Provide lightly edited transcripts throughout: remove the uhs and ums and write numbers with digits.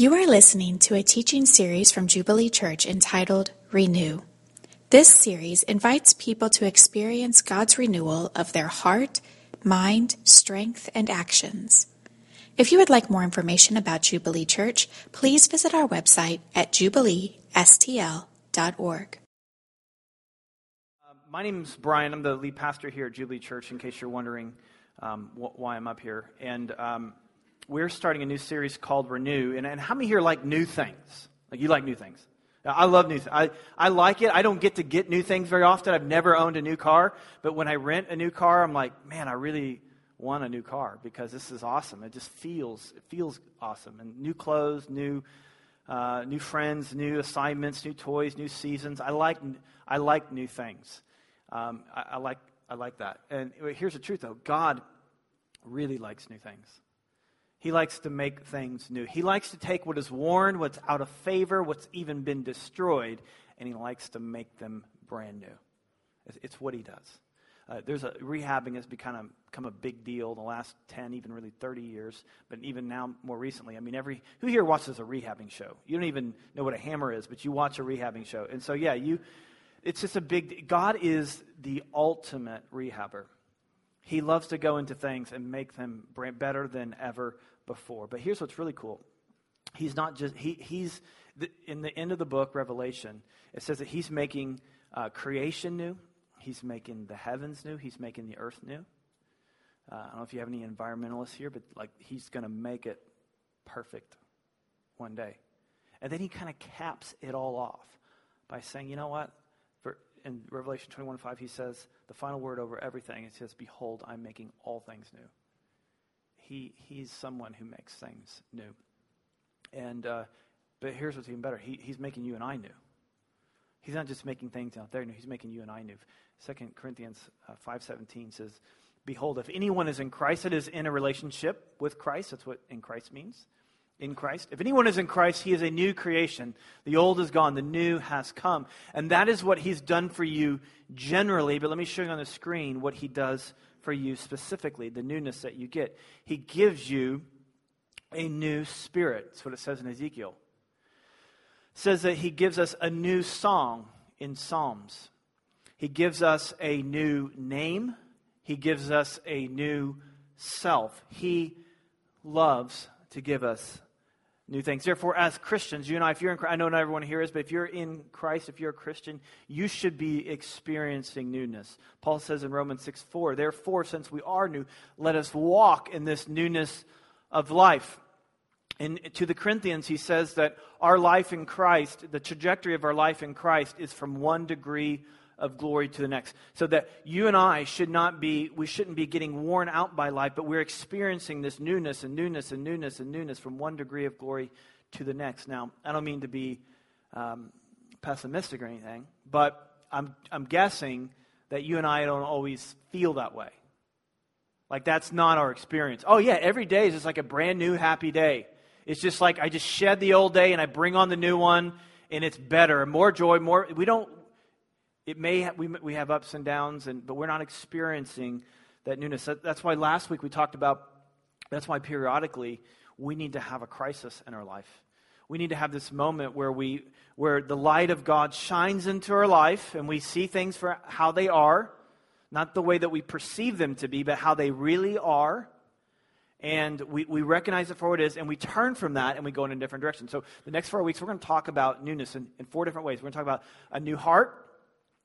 You are listening to a teaching series from Jubilee Church entitled Renew. This series invites people to experience God's renewal of their heart, mind, strength, and actions. If you would like more information about Jubilee Church, please visit our website at jubileestl.org. My name is Brian. I'm the lead pastor here at Jubilee Church, in case you're wondering why I'm up here. And we're starting a new series called Renew, and how many here like new things? Like, you like new things? I love new things. I like it. I don't get to get new things very often. I've never owned a new car, but when I rent a new car, I'm like, man, I really want a new car because this is awesome. It just feels awesome. And new clothes, new friends, new assignments, new toys, new seasons. I like new things. I like that. And here's the truth, though. God really likes new things. He likes to make things new. He likes to take what is worn, what's out of favor, what's even been destroyed, and he likes to make them brand new. It's what he does. Rehabbing has become a big deal in the last 10, even really 30 years, but even now, more recently. I mean, who here watches a rehabbing show? You don't even know what a hammer is, but you watch a rehabbing show. And so, yeah, it's just God is the ultimate rehabber. He loves to go into things and make them better than ever before. But here's what's really cool. He's not just, in the end of the book, Revelation, it says that he's making creation new. He's making the heavens new. He's making the earth new. I don't know if you have any environmentalists here, but like, he's going to make it perfect one day. And then he kind of caps it all off by saying, you know what? In Revelation 21:5, he says the final word over everything. It says, "Behold, I'm making all things new." He's someone who makes things new, and but here's what's even better: he's making you and I new. He's not just making things out there new; he's making you and I new. 2 Corinthians 5:17 says, "Behold, if anyone is in Christ, it is in a relationship with Christ." That's what in Christ means. In Christ. If anyone is in Christ, he is a new creation. The old is gone. The new has come. And that is what he's done for you generally. But let me show you on the screen what he does for you specifically, the newness that you get. He gives you a new spirit. That's what it says in Ezekiel. It says that he gives us a new song in Psalms. He gives us a new name. He gives us a new self. He loves to give us new things. Therefore, as Christians, you and I, if you're in Christ, I know not everyone here is, but if you're in Christ, if you're a Christian, you should be experiencing newness. Paul says in Romans 6:4, therefore, since we are new, let us walk in this newness of life. And to the Corinthians, he says that our life in Christ, the trajectory of our life in Christ is from one degree of glory to the next. So that you and I shouldn't be getting worn out by life, but we're experiencing this newness and newness and newness and newness from one degree of glory to the next. Now, I don't mean to be pessimistic or anything, but I'm guessing that you and I don't always feel that way. Like, that's not our experience. Oh yeah, every day is just like a brand new happy day. It's just like I just shed the old day and I bring on the new one, and it's better and more joy, more. We have ups and downs, but we're not experiencing that newness. That's why last week we talked about, that's why periodically we need to have a crisis in our life. We need to have this moment where the light of God shines into our life and we see things for how they are, not the way that we perceive them to be, but how they really are. And we recognize it for what it is, and we turn from that, and we go in a different direction. So the next 4 weeks, we're going to talk about newness in four different ways. We're going to talk about a new heart,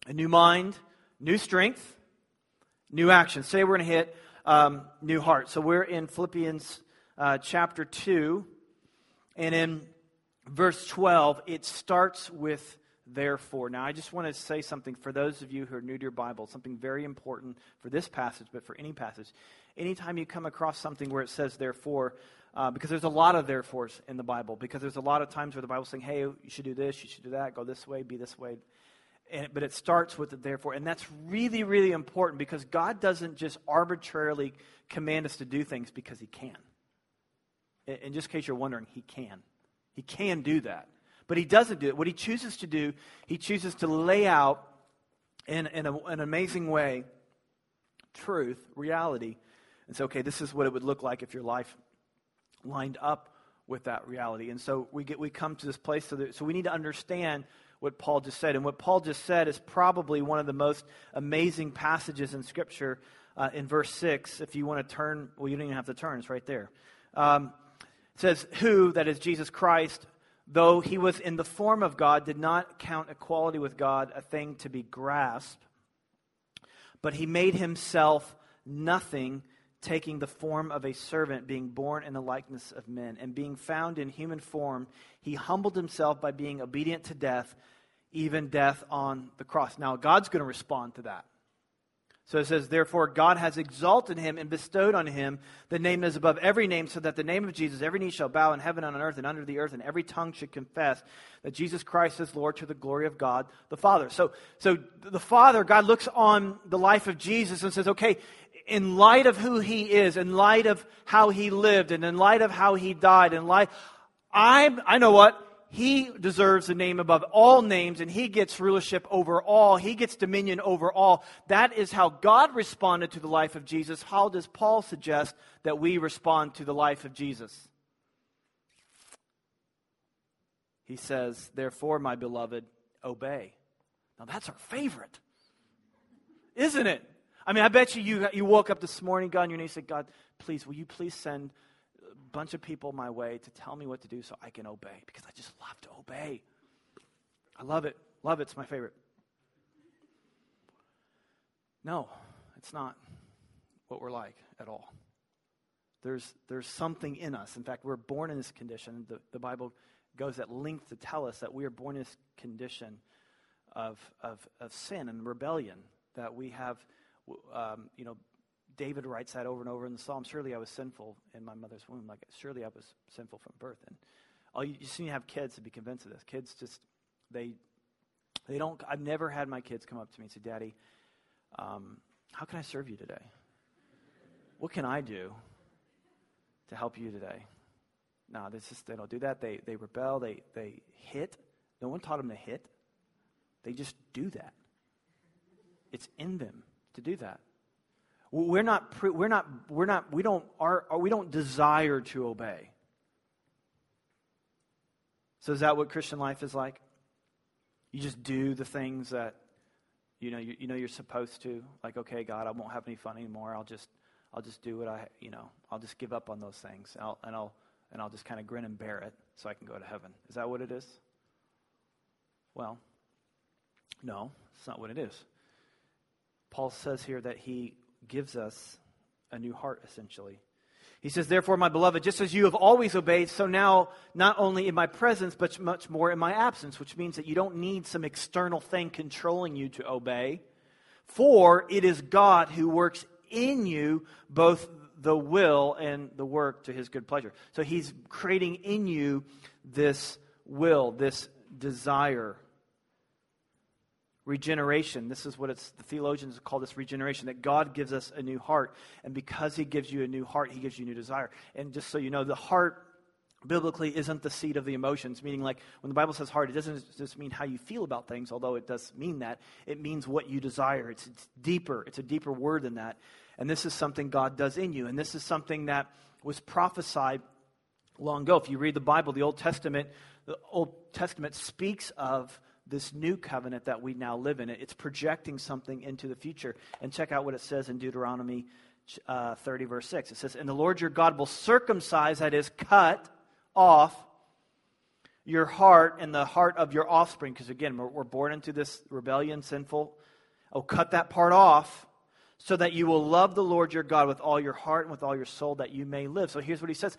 a new mind, new strength, new action. Today we're going to hit new heart. So we're in Philippians chapter 2, and in verse 12, it starts with therefore. Now I just want to say something for those of you who are new to your Bible, something very important for this passage, but for any passage. Anytime you come across something where it says therefore, because there's a lot of therefores in the Bible, because there's a lot of times where the Bible's saying, hey, you should do this, you should do that, go this way, be this way. But it starts with the therefore, and that's really, really important because God doesn't just arbitrarily command us to do things because he can. And just in case you're wondering, he can. He can do that, but he doesn't do it. What he chooses to do, he chooses to lay out in an amazing way truth, reality, and say, okay, this is what it would look like if your life lined up with that reality. And so we come to this place, so we need to understand what Paul just said. And what Paul just said is probably one of the most amazing passages in Scripture. In verse 6, if you want to turn, well, you don't even have to turn, it's right there. It says, who, that is Jesus Christ, though he was in the form of God, did not count equality with God a thing to be grasped, but he made himself nothing, taking the form of a servant, being born in the likeness of men. And being found in human form, he humbled himself by being obedient to death, even death on the cross. Now, God's going to respond to that. So it says, therefore, God has exalted him and bestowed on him the name that is above every name, so that the name of Jesus, every knee shall bow in heaven and on earth and under the earth, and every tongue should confess that Jesus Christ is Lord, to the glory of God the Father. So the Father, God looks on the life of Jesus and says, okay, in light of who he is, in light of how he lived, and in light of how he died, I know what? He deserves the name above all names, and he gets rulership over all. He gets dominion over all. That is how God responded to the life of Jesus. How does Paul suggest that we respond to the life of Jesus? He says, therefore, my beloved, obey. Now, that's our favorite, isn't it? I mean, I bet you woke up this morning, God, on your knees, said, God, please, will you please send bunch of people my way to tell me what to do so I can obey, because I just love to obey. I love it. Love it. It's my favorite. No, it's not what we're like at all. There's something in us. In fact, we're born in this condition. The Bible goes at length to tell us that we are born in this condition of sin and rebellion, that we have, David writes that over and over in the Psalms. Surely I was sinful in my mother's womb. Like, surely I was sinful from birth. And you just need to have kids to be convinced of this. Kids just, they don't, I've never had my kids come up to me and say, Daddy, how can I serve you today? What can I do to help you today? No, they don't do that. They rebel. They hit. No one taught them to hit. They just do that. It's in them to do that. We don't desire to obey. So is that what Christian life is like? You just do the things that you're supposed to. Like, okay, God, I won't have any fun anymore. I'll just do what I'll just give up on those things. I'll just kind of grin and bear it so I can go to heaven. Is that what it is? Well, no, it's not what it is. Paul says here that he gives us a new heart, essentially. He says, therefore, my beloved, just as you have always obeyed, so now, not only in my presence, but much more in my absence, which means that you don't need some external thing controlling you to obey, for it is God who works in you both the will and the work to his good pleasure. So he's creating in you this will, this desire. Regeneration, this is what the theologians call this regeneration, that God gives us a new heart. And because he gives you a new heart, he gives you a new desire. And just so you know, the heart biblically isn't the seat of the emotions, meaning like when the Bible says heart, it doesn't just mean how you feel about things, although it does mean that. It means what you desire. It's deeper. It's a deeper word than that. And this is something God does in you. And this is something that was prophesied long ago. If you read the Bible, the Old Testament speaks of this new covenant that we now live in. It's projecting something into the future. And check out what it says in Deuteronomy 30, verse 6. It says, and the Lord your God will circumcise, that is, cut off your heart and the heart of your offspring. Because again, we're born into this rebellion, sinful. Oh, cut that part off, so that you will love the Lord your God with all your heart and with all your soul, that you may live. So here's what he says.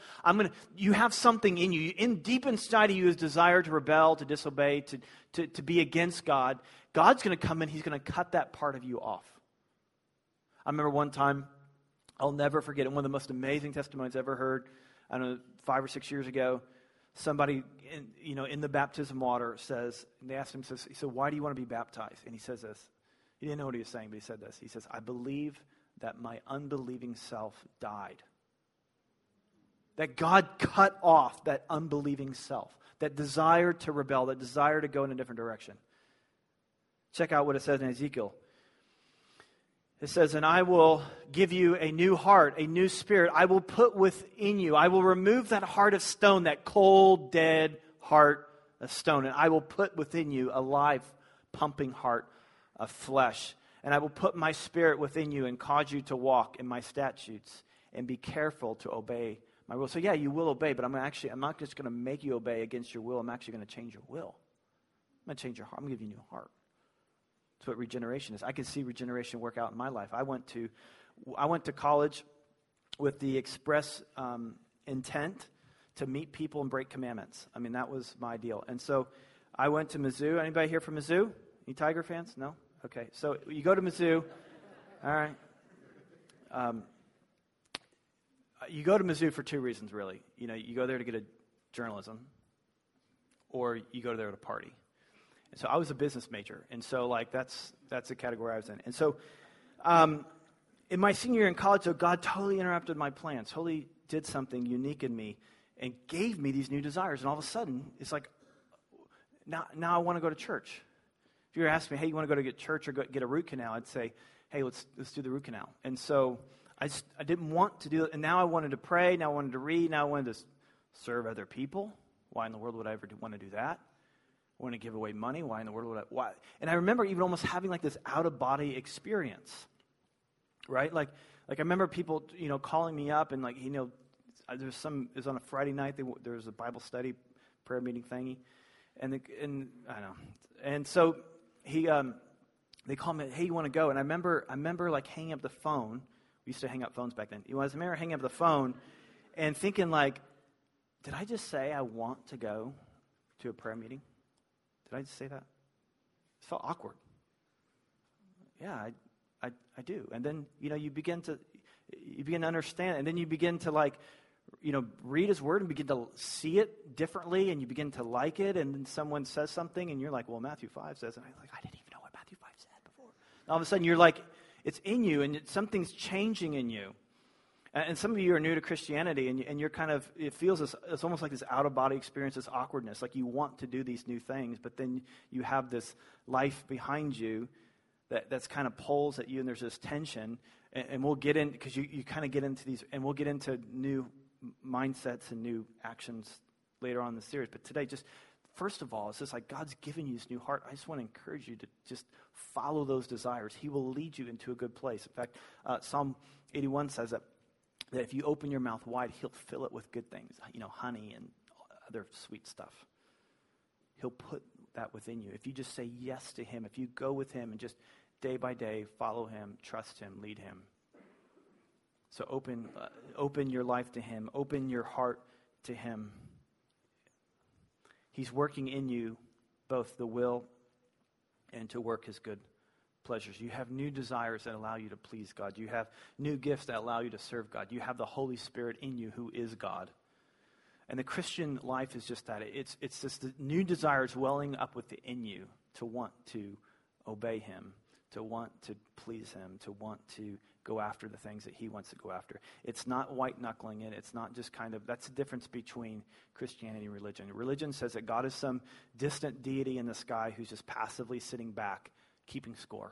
You have something in you. Deep inside of you is desire to rebel, to disobey, to be against God. God's going to come in. He's going to cut that part of you off. I remember one time, I'll never forget it, one of the most amazing testimonies I ever heard, I don't know, 5 or 6 years ago. Somebody in the baptism water says, and they asked him, he said, why do you want to be baptized? And he says this. He didn't know what he was saying, but he said this. He says, I believe that my unbelieving self died. That God cut off that unbelieving self, that desire to rebel, that desire to go in a different direction. Check out what it says in Ezekiel. It says, and I will give you a new heart, a new spirit. I will put within you. I will remove that heart of stone, that cold, dead heart of stone. And I will put within you a live, pumping heart of flesh. And I will put my spirit within you and cause you to walk in my statutes and be careful to obey my will. So yeah, you will obey, but I'm not just going to make you obey against your will. I'm actually going to change your will. I'm going to change your heart. I'm going to give you a new heart. That's what regeneration is. I can see regeneration work out in my life. I went to college with the express intent to meet people and break commandments. I mean, that was my deal. And so I went to Mizzou. Anybody here from Mizzou? Any Tiger fans? No? Okay. So you go to Mizzou. All right. You go to Mizzou for two reasons, really. You know, you go there to get a journalism, or you go there to party. And so I was a business major, and so like that's the category I was in. And so, in my senior year in college, so God totally interrupted my plans, totally did something unique in me, and gave me these new desires. And all of a sudden, it's like, now I want to go to church. If you were asking me, hey, you want to go to get church or get a root canal? I'd say, hey, let's do the root canal. And so I didn't want to do it, and now I wanted to pray, now I wanted to read, now I wanted to serve other people. Why in the world would I ever want to do that? I want to give away money. Why in the world would I? Why? And I remember even almost having like this out-of-body experience, right? Like I remember people, you know, calling me up and like, you know, it was on a Friday night. There was a Bible study, prayer meeting thingy, and I don't know. And so they called me, hey, you want to go? And I remember like hanging up the phone. We used to hang up phones back then. I remember hanging up the phone and thinking like, did I just say I want to go to a prayer meeting? Did I just say that? It felt awkward. Yeah, I do. And then, you know, you begin to understand, and then you begin to like, you know, read his word and begin to see it differently, and you begin to like it, and then someone says something and you're like, well, Matthew 5 says, and I'm like, I didn't even know what Matthew 5 said before. And all of a sudden you're like, it's in you, and something's changing in you. And some of you are new to Christianity, and you're kind of, it feels, it's almost like this out-of-body experience, this awkwardness, like you want to do these new things, but then you have this life behind you that's kind of pulls at you, and there's this tension, and we'll get in, because you kind of get into these, and we'll get into new mindsets and new actions later on in the series. But today, just first of all, it's just like God's given you this new heart. I just want to encourage you to just follow those desires. He will lead you into a good place. In fact, Psalm 81 says that if you open your mouth wide, he'll fill it with good things, you know, honey and other sweet stuff. He'll put that within you. If you just say yes to him, if you go with him and just day by day follow him, trust him, lead him. So open your life to him. Open your heart to him. He's working in you both the will and to work his good pleasures. You have new desires that allow you to please God. You have new gifts that allow you to serve God. You have the Holy Spirit in you who is God. And the Christian life is just that. It's just the new desires welling up within you to want to obey him, to want to please him, to want to go after the things that he wants to go after. It's not white-knuckling it. It's not just kind of, that's the difference between Christianity and religion. Religion says that God is some distant deity in the sky who's just passively sitting back keeping score.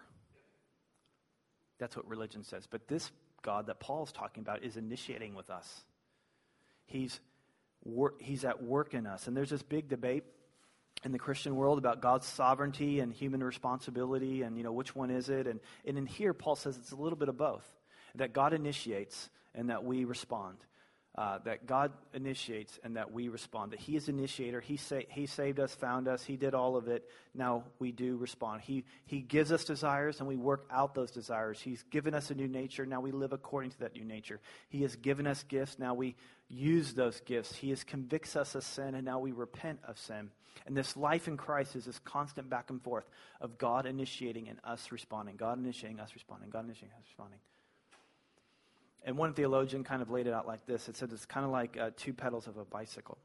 That's what religion says. But this God that Paul's talking about is initiating with us. He's at work in us. And there's this big debate in the Christian world about God's sovereignty and human responsibility and, you know, which one is it? And in here, Paul says it's a little bit of both, that God initiates and that we respond. That God initiates and that we respond, that he is initiator. He saved us, found us. He did all of it. Now we do respond. He gives us desires and we work out those desires. He's given us a new nature. Now we live according to that new nature. He has given us gifts. Now we use those gifts. He has convicts us of sin, and now we repent of sin. And this life in Christ is this constant back and forth of God initiating and us responding, God initiating, us responding, God initiating, us responding. And one theologian kind of laid it out like this. It said it's kind of like two pedals of a bicycle,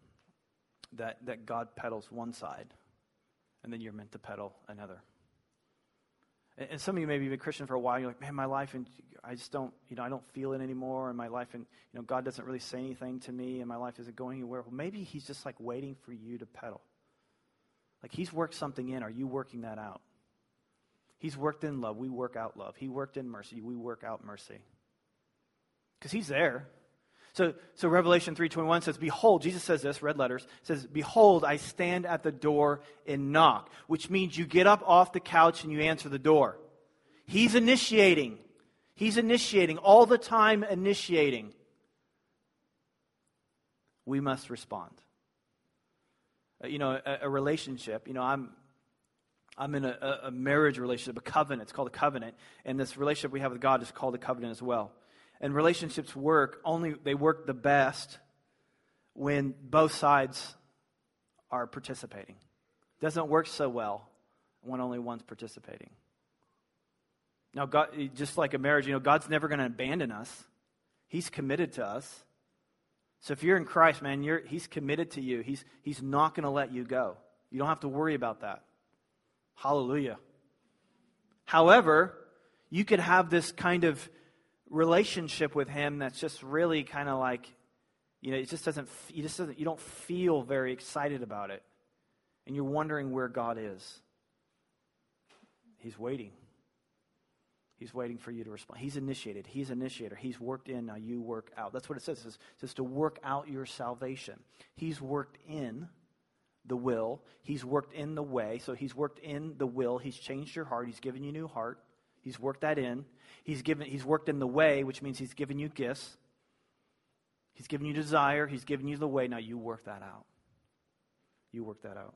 that God pedals one side, and then you're meant to pedal another. And some of you may be a Christian for a while. You're like, man, my life, and I just don't, you know, I don't feel it anymore. And my life, and you know, God doesn't really say anything to me, and my life isn't going anywhere. Well, maybe he's just like waiting for you to pedal. Like he's worked something in. Are you working that out? He's worked in love. We work out love. He worked in mercy. We work out mercy. Because he's there. So Revelation 3:21 says, behold, Jesus says this, red letters, says, behold, I stand at the door and knock, which means you get up off the couch and you answer the door. He's initiating. He's initiating, all the time initiating. We must respond. You know, a relationship, you know, I'm in a marriage relationship, a covenant. It's called a covenant. And this relationship we have with God is called a covenant as well. And relationships work the best when both sides are participating. It doesn't work so well when only one's participating. Now, God, just like a marriage, you know, God's never going to abandon us. He's committed to us. So if you're in Christ, man, He's committed to you. He's not going to let you go. You don't have to worry about that. Hallelujah. However, you could have this kind of relationship with Him that's just really kind of like, you know, you don't feel very excited about it. And you're wondering where God is. He's waiting. He's waiting for you to respond. He's initiated. He's an initiator. He's worked in. Now you work out. That's what it says. It says to work out your salvation. He's worked in the will. He's worked in the way. So He's worked in the will. He's changed your heart. He's given you a new heart. He's worked that in. He's worked in the way, which means He's given you gifts. He's given you desire. He's given you the way. Now you work that out. You work that out.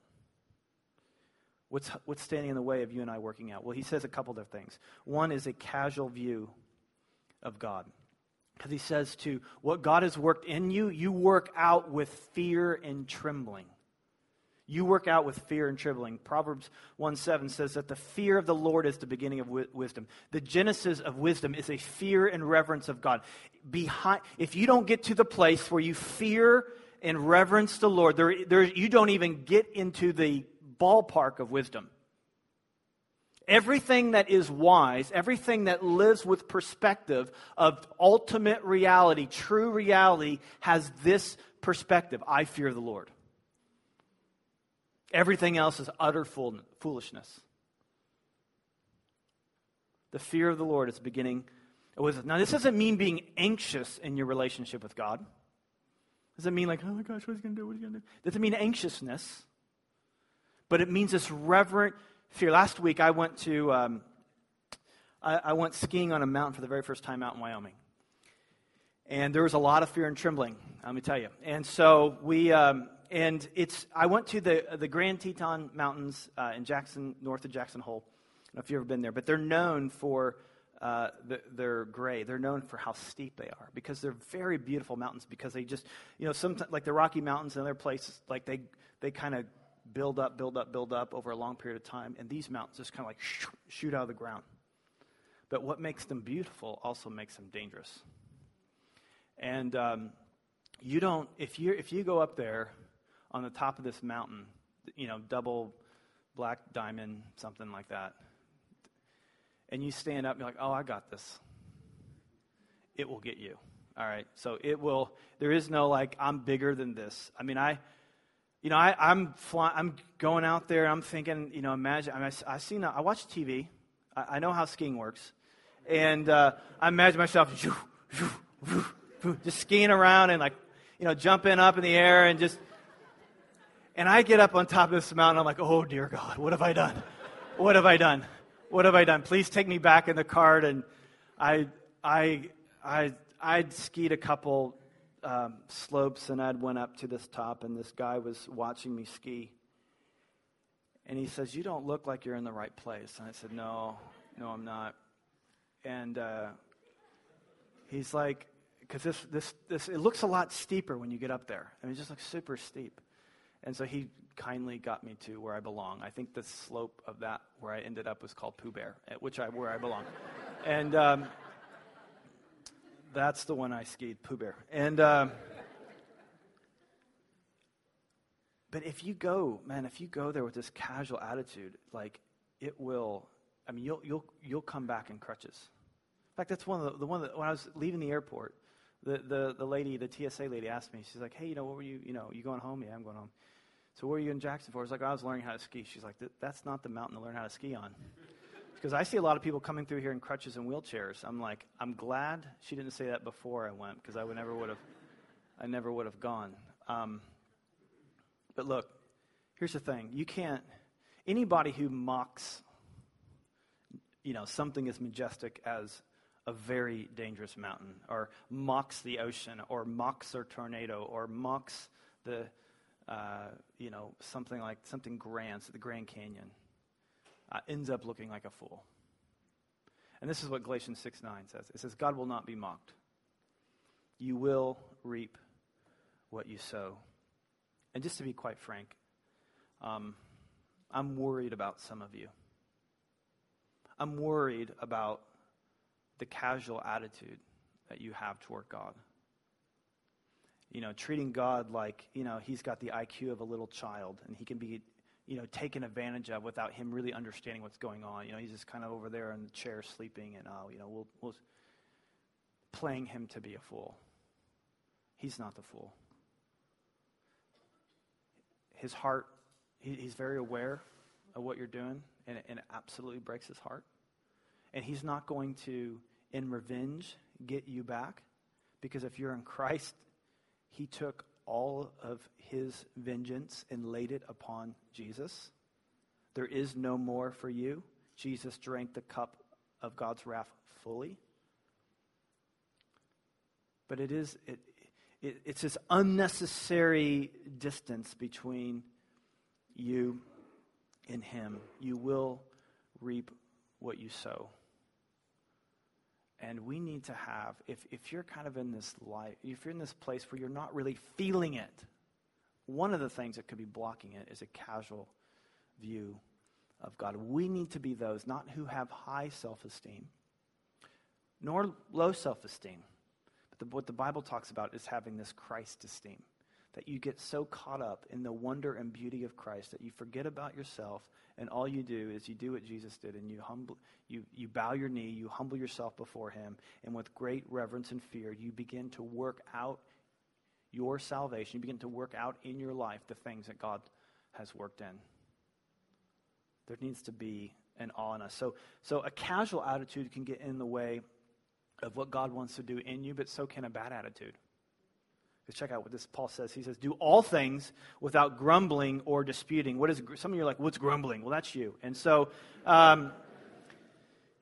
What's standing in the way of you and I working out? Well, he says a couple of things. One is a casual view of God. Because he says to what God has worked in you, you work out with fear and trembling. You work out with fear and trembling. Proverbs 1:7 says that the fear of the Lord is the beginning of wisdom. The genesis of wisdom is a fear and reverence of God. If you don't get to the place where you fear and reverence the Lord, you don't even get into the ballpark of wisdom. Everything that is wise, everything that lives with perspective of ultimate reality, true reality, has this perspective: I fear the Lord. Everything else is utter foolishness. The fear of the Lord is beginning of wisdom. Now, this doesn't mean being anxious in your relationship with God. Doesn't mean like, oh my gosh, what is he going to do? What is he going to do? Doesn't mean anxiousness. But it means this reverent fear. Last week, I went to I went skiing on a mountain for the very first time out in Wyoming, and there was a lot of fear and trembling. Let me tell you. And so I went to the Grand Teton Mountains in Jackson, north of Jackson Hole. I don't know if you've ever been there, but they're known for their gray. They're known for how steep they are because they're very beautiful mountains. Because they just, you know, sometimes like the Rocky Mountains and other places, like they kind of build up over a long period of time. And these mountains just kind of like shoot out of the ground. But what makes them beautiful also makes them dangerous. And if you go up there on the top of this mountain, you know, double black diamond, something like that, and you stand up and you're like, oh, I got this. It will get you. All right. So it will, there is no like, I'm bigger than this. I mean, I'm going out there. I'm thinking, you know, imagine. I watch TV. I know how skiing works, and I imagine myself just skiing around and like, you know, jumping up in the air and just. And I get up on top of this mountain. I'm like, oh dear God, what have I done? What have I done? What have I done? Please take me back in the cart. And I skied a couple slopes, and I went up to this top, and this guy was watching me ski, and he says, you don't look like you're in the right place. And I said, no I'm not. And he's like, because this it looks a lot steeper when you get up there. I mean, it just looks super steep. And so he kindly got me to where I belong. I think the slope of that where I ended up was called Pooh Bear, where I belong. And that's the one I skied, Pooh Bear. And but if you go there with this casual attitude, like it will. I mean, you'll come back in crutches. In fact, that's one of the when I was leaving the airport, the lady, the TSA lady, asked me. She's like, hey, you know, what were you? You know, you going home? Yeah, I'm going home. So what were you in Jackson for? I was like, I was learning how to ski. She's like, that's not the mountain to learn how to ski on. because I see a lot of people coming through here in crutches and wheelchairs. I'm like, I'm glad she didn't say that before I went, because I never would have gone. But look, here's the thing. You can't, anybody who mocks, something as majestic as a very dangerous mountain, or mocks the ocean, or mocks a tornado, or mocks the, something grand, so the Grand Canyon, ends up looking like a fool. And this is what Galatians 6:9 says. It says, God will not be mocked. You will reap what you sow. And just to be quite frank, I'm worried about some of you. I'm worried about the casual attitude that you have toward God. Treating God like, he's got the IQ of a little child and he can be, taken advantage of without him really understanding what's going on. He's just kind of over there in the chair sleeping and, we'll playing him to be a fool. He's not the fool. His heart, he's very aware of what you're doing, and it absolutely breaks his heart. And he's not going to, in revenge, get you back, because if you're in Christ, he took all of his vengeance and laid it upon Jesus. There is no more for you. Jesus drank the cup of God's wrath fully. But it's this unnecessary distance between you and him. You will reap what you sow. And we need to have, if you're kind of in this life, if you're in this place where you're not really feeling it, one of the things that could be blocking it is a casual view of God. We need to be those, not who have high self-esteem, nor low self-esteem. But what the Bible talks about is having this Christ esteem, that you get so caught up in the wonder and beauty of Christ that you forget about yourself, and all you do is you do what Jesus did, and you bow your knee, you humble yourself before him, and with great reverence and fear, you begin to work out your salvation. You begin to work out in your life the things that God has worked in. There needs to be an awe in us. So a casual attitude can get in the way of what God wants to do in you, but so can a bad attitude. Because check out what this Paul says. He says, do all things without grumbling or disputing. Some of you are like, what's grumbling? Well, that's you. And so, it's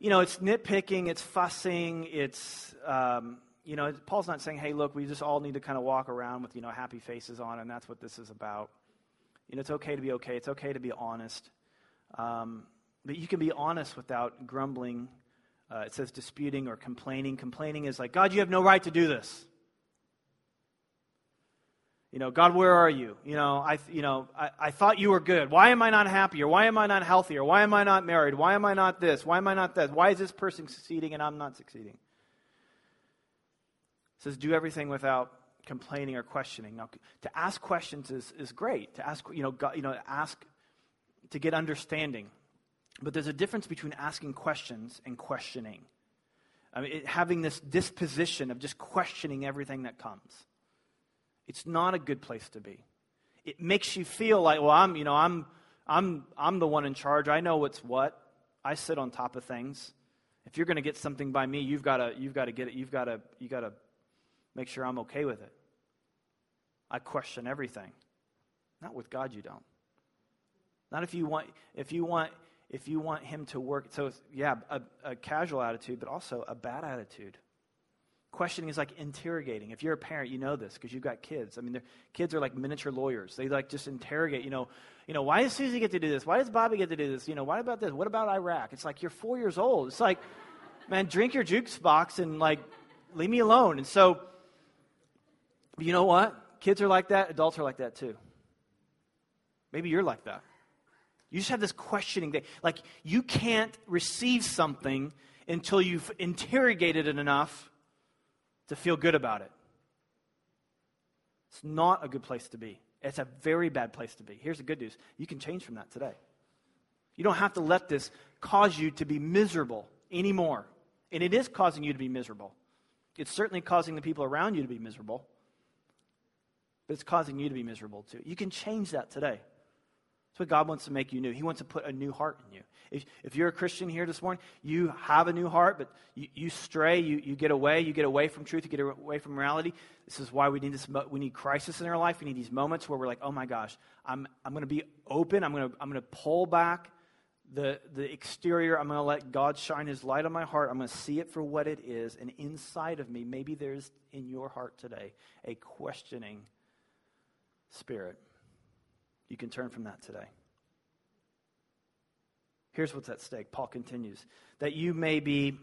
nitpicking, it's fussing, it's, Paul's not saying, hey, look, we just all need to kind of walk around with, happy faces on, and that's what this is about. It's okay to be okay. It's okay to be honest. But you can be honest without grumbling. It says disputing or complaining. Complaining is like, God, you have no right to do this. God, where are you? I thought you were good. Why am I not happier? Why am I not healthier? Why am I not married? Why am I not this? Why am I not that? Why is this person succeeding and I'm not succeeding? It says, do everything without complaining or questioning. Now, to ask questions is great. To ask, ask to get understanding. But there's a difference between asking questions and questioning. I mean, having this disposition of just questioning everything that comes. It's not a good place to be. It makes you feel like, well, I'm the one in charge. I know what's what. I sit on top of things. If you're going to get something by me, you've got to get it. You got to make sure I'm okay with it. I question everything. Not with God, you don't. Not if you want him to work. So yeah, a casual attitude, but also a bad attitude. Questioning is like interrogating. If you're a parent, you know this because you've got kids. I mean, kids are like miniature lawyers. They like just interrogate, why does Susie get to do this? Why does Bobby get to do this? Why about this? What about Iraq? It's like, you're 4 years old. It's like, man, drink your jukebox and like, leave me alone. And so, you know what? Kids are like that. Adults are like that too. Maybe you're like that. You just have this questioning thing. Like, you can't receive something until you've interrogated it enough to feel good about it. It's not a good place to be. It's a very bad place to be. Here's the good news. You can change from that today. You don't have to let this cause you to be miserable anymore. And it is causing you to be miserable. It's certainly causing the people around you to be miserable. But it's causing you to be miserable too. You can change that today. That's what God wants to make you new. He wants to put a new heart in you. If you're a Christian here this morning, you have a new heart, but you stray, you get away from truth, you get away from reality. This is why we need this. We need crisis in our life. We need these moments where we're like, oh my gosh, I'm going to be open. I'm going to pull back the exterior. I'm going to let God shine His light on my heart. I'm going to see it for what it is. And inside of me, maybe there's in your heart today a questioning spirit. You can turn from that today. Here's what's at stake. Paul continues, that you may be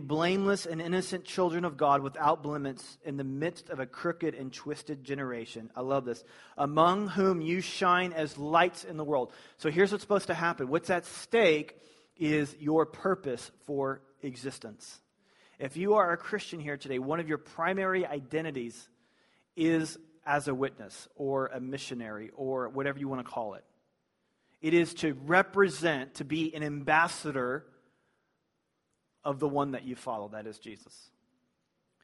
blameless and innocent children of God without blemish in the midst of a crooked and twisted generation. I love this. Among whom you shine as lights in the world. So here's what's supposed to happen. What's at stake is your purpose for existence. If you are a Christian here today, one of your primary identities is as a witness or a missionary or whatever you want to call it. It is to represent, to be an ambassador of the one that you follow, that is Jesus.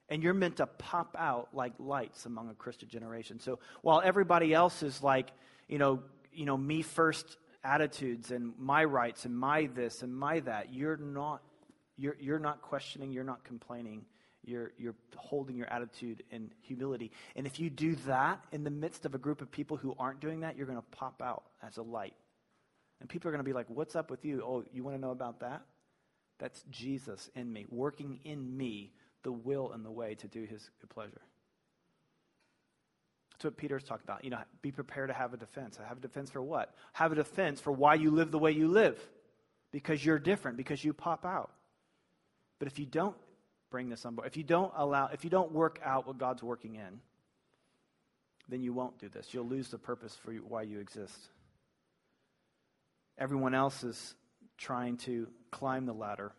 And you're meant to pop out like lights among a Christian generation. So while everybody else is like, me first attitudes and my rights and my this and my that, you're not questioning, you're not complaining, you're holding your attitude in humility. And if you do that in the midst of a group of people who aren't doing that, you're going to pop out as a light. And people are going to be like, what's up with you? Oh, you want to know about that? That's Jesus in me, working in me the will and the way to do His good pleasure. That's what Peter's talking about. Be prepared to have a defense. Have a defense for what? Have a defense for why you live the way you live. Because you're different, because you pop out. But if you don't bring this on board, if you don't work out what God's working in, then you won't do this. You'll lose the purpose for why you exist. Everyone else is trying to climb the ladder.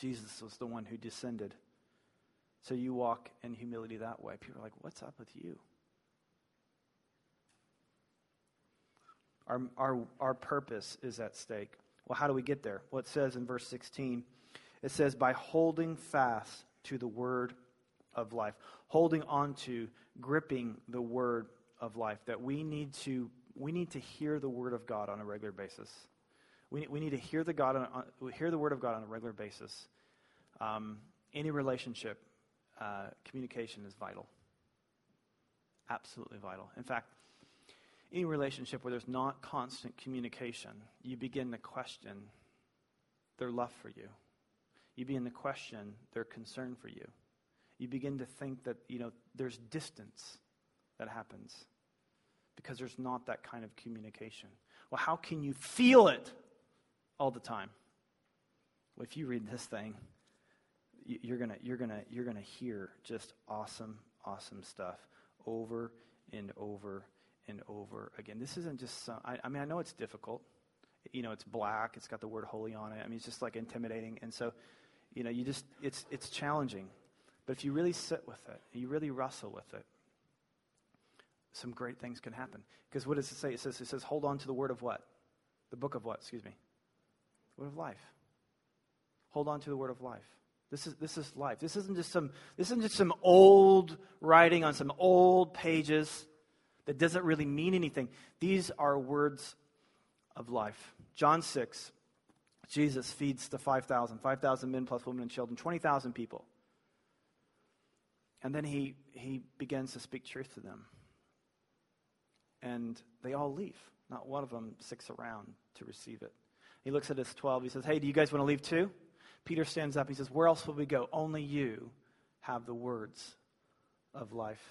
Jesus was the one who descended. So you walk in humility that way. People are like, what's up with you? Our purpose is at stake. Well, how do we get there? Well, it says in verse 16, it says, by holding fast to the word of life. Holding on to, gripping the word of life. That we need to hear the word of God on a regular basis. We need to hear the word of God on a regular basis. Any relationship, communication is vital. Absolutely vital. In fact, any relationship where there's not constant communication, you begin to question their love for you. You begin to question their concern for you. You begin to think that, there's distance that happens because there's not that kind of communication. Well, how can you feel it all the time? Well, if you read this thing, you're gonna hear just awesome stuff over and over and over again. This isn't just some. I mean, I know it's difficult. It's black. It's got the word holy on it. I mean, it's just like intimidating. And so, it's challenging. But if you really sit with it, you really wrestle with it, some great things can happen. Because what does it say? It says, hold on to the word of what? The book of what? Excuse me. Word of life. Hold on to the word of life. This is life. This isn't just some old writing on some old pages that doesn't really mean anything. These are words of life. John 6, Jesus feeds the 5,000 men plus women and children, 20,000 people. And then he begins to speak truth to them. And they all leave. Not one of them sticks around to receive it. He looks at his 12. He says, hey, do you guys want to leave too? Peter stands up. He says, where else will we go? Only you have the words of life.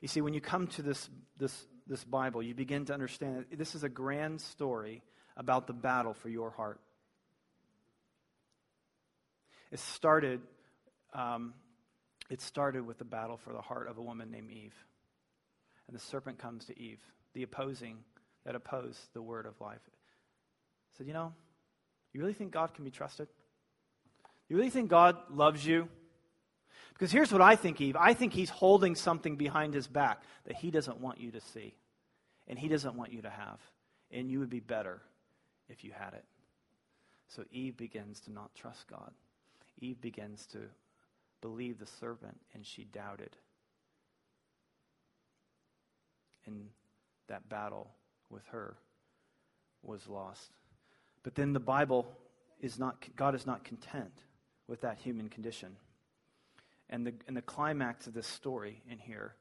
You see, when you come to this Bible, you begin to understand that this is a grand story about the battle for your heart. It started with the battle for the heart of a woman named Eve. And the serpent comes to Eve, that opposed the word of life. Said, you really think God can be trusted? You really think God loves you? Because here's what I think, Eve. I think He's holding something behind His back that He doesn't want you to see. And He doesn't want you to have. And you would be better if you had it. So Eve begins to not trust God. Eve begins to believe the serpent, and she doubted. And that battle with her was lost. But then the Bible is not, God is not content with that human condition. And the climax of this story in here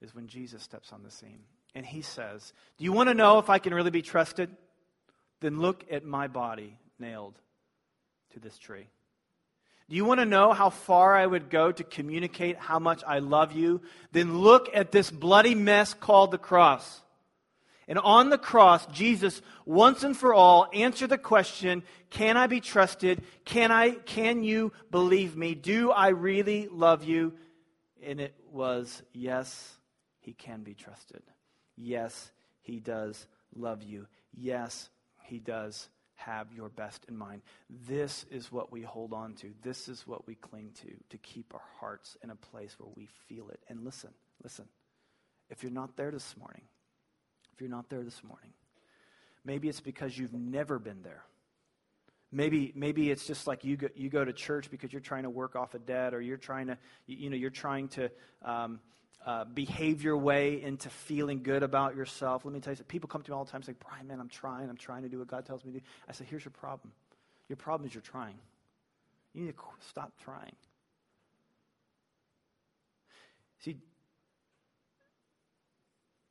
is when Jesus steps on the scene. And he says, do you want to know if I can really be trusted? Then look at my body nailed to this tree. Do you want to know how far I would go to communicate how much I love you? Then look at this bloody mess called the cross. And on the cross, Jesus, once and for all, answered the question, can I be trusted? Can you believe me? Do I really love you? And it was, yes, he can be trusted. Yes, he does love you. Yes, he does have your best in mind. This is what we hold on to. This is what we cling to keep our hearts in a place where we feel it. And listen, if you're not there this morning, maybe it's because you've never been there. Maybe it's just like you go to church because you're trying to work off a debt, or you're trying to behave your way into feeling good about yourself. Let me tell you something. People come to me all the time and say, Brian, man, I'm trying to do what God tells me to do. I say, here's your problem. Your problem is you're trying. You need to stop trying. See,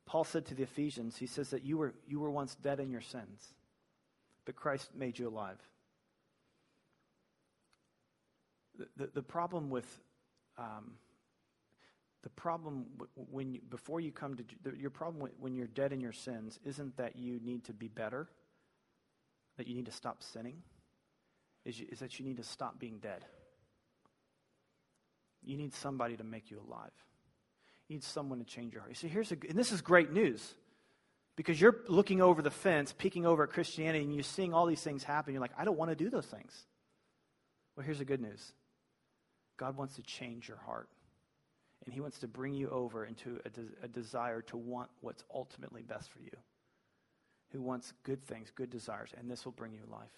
Paul said to the Ephesians, he says that you were once dead in your sins, but Christ made you alive. Your problem when you're dead in your sins isn't that you need to be better, that you need to stop sinning, is that you need to stop being dead. You need somebody to make you alive. You need someone to change your heart. You see, and this is great news, because you're looking over the fence, peeking over at Christianity, and you're seeing all these things happen. You're like, I don't want to do those things. Well, here's the good news. God wants to change your heart. And he wants to bring you over into a desire to want what's ultimately best for you. Who wants good things, good desires, and this will bring you life.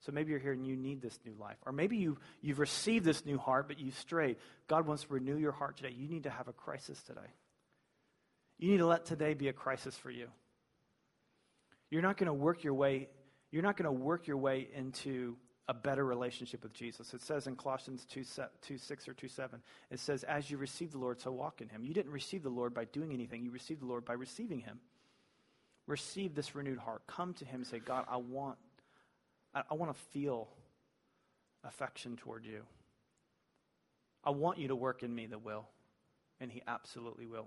So maybe you're here and you need this new life. Or maybe you've received this new heart, but you've strayed. God wants to renew your heart today. You need to have a crisis today. You need to let today be a crisis for you. You're not going to work your way into a better relationship with Jesus. It says in Colossians 2:6 or 2:7, it says, as you receive the Lord, so walk in him. You didn't receive the Lord by doing anything. You received the Lord by receiving him. Receive this renewed heart. Come to him and say, God, I want to feel affection toward you. I want you to work in me the will. And he absolutely will.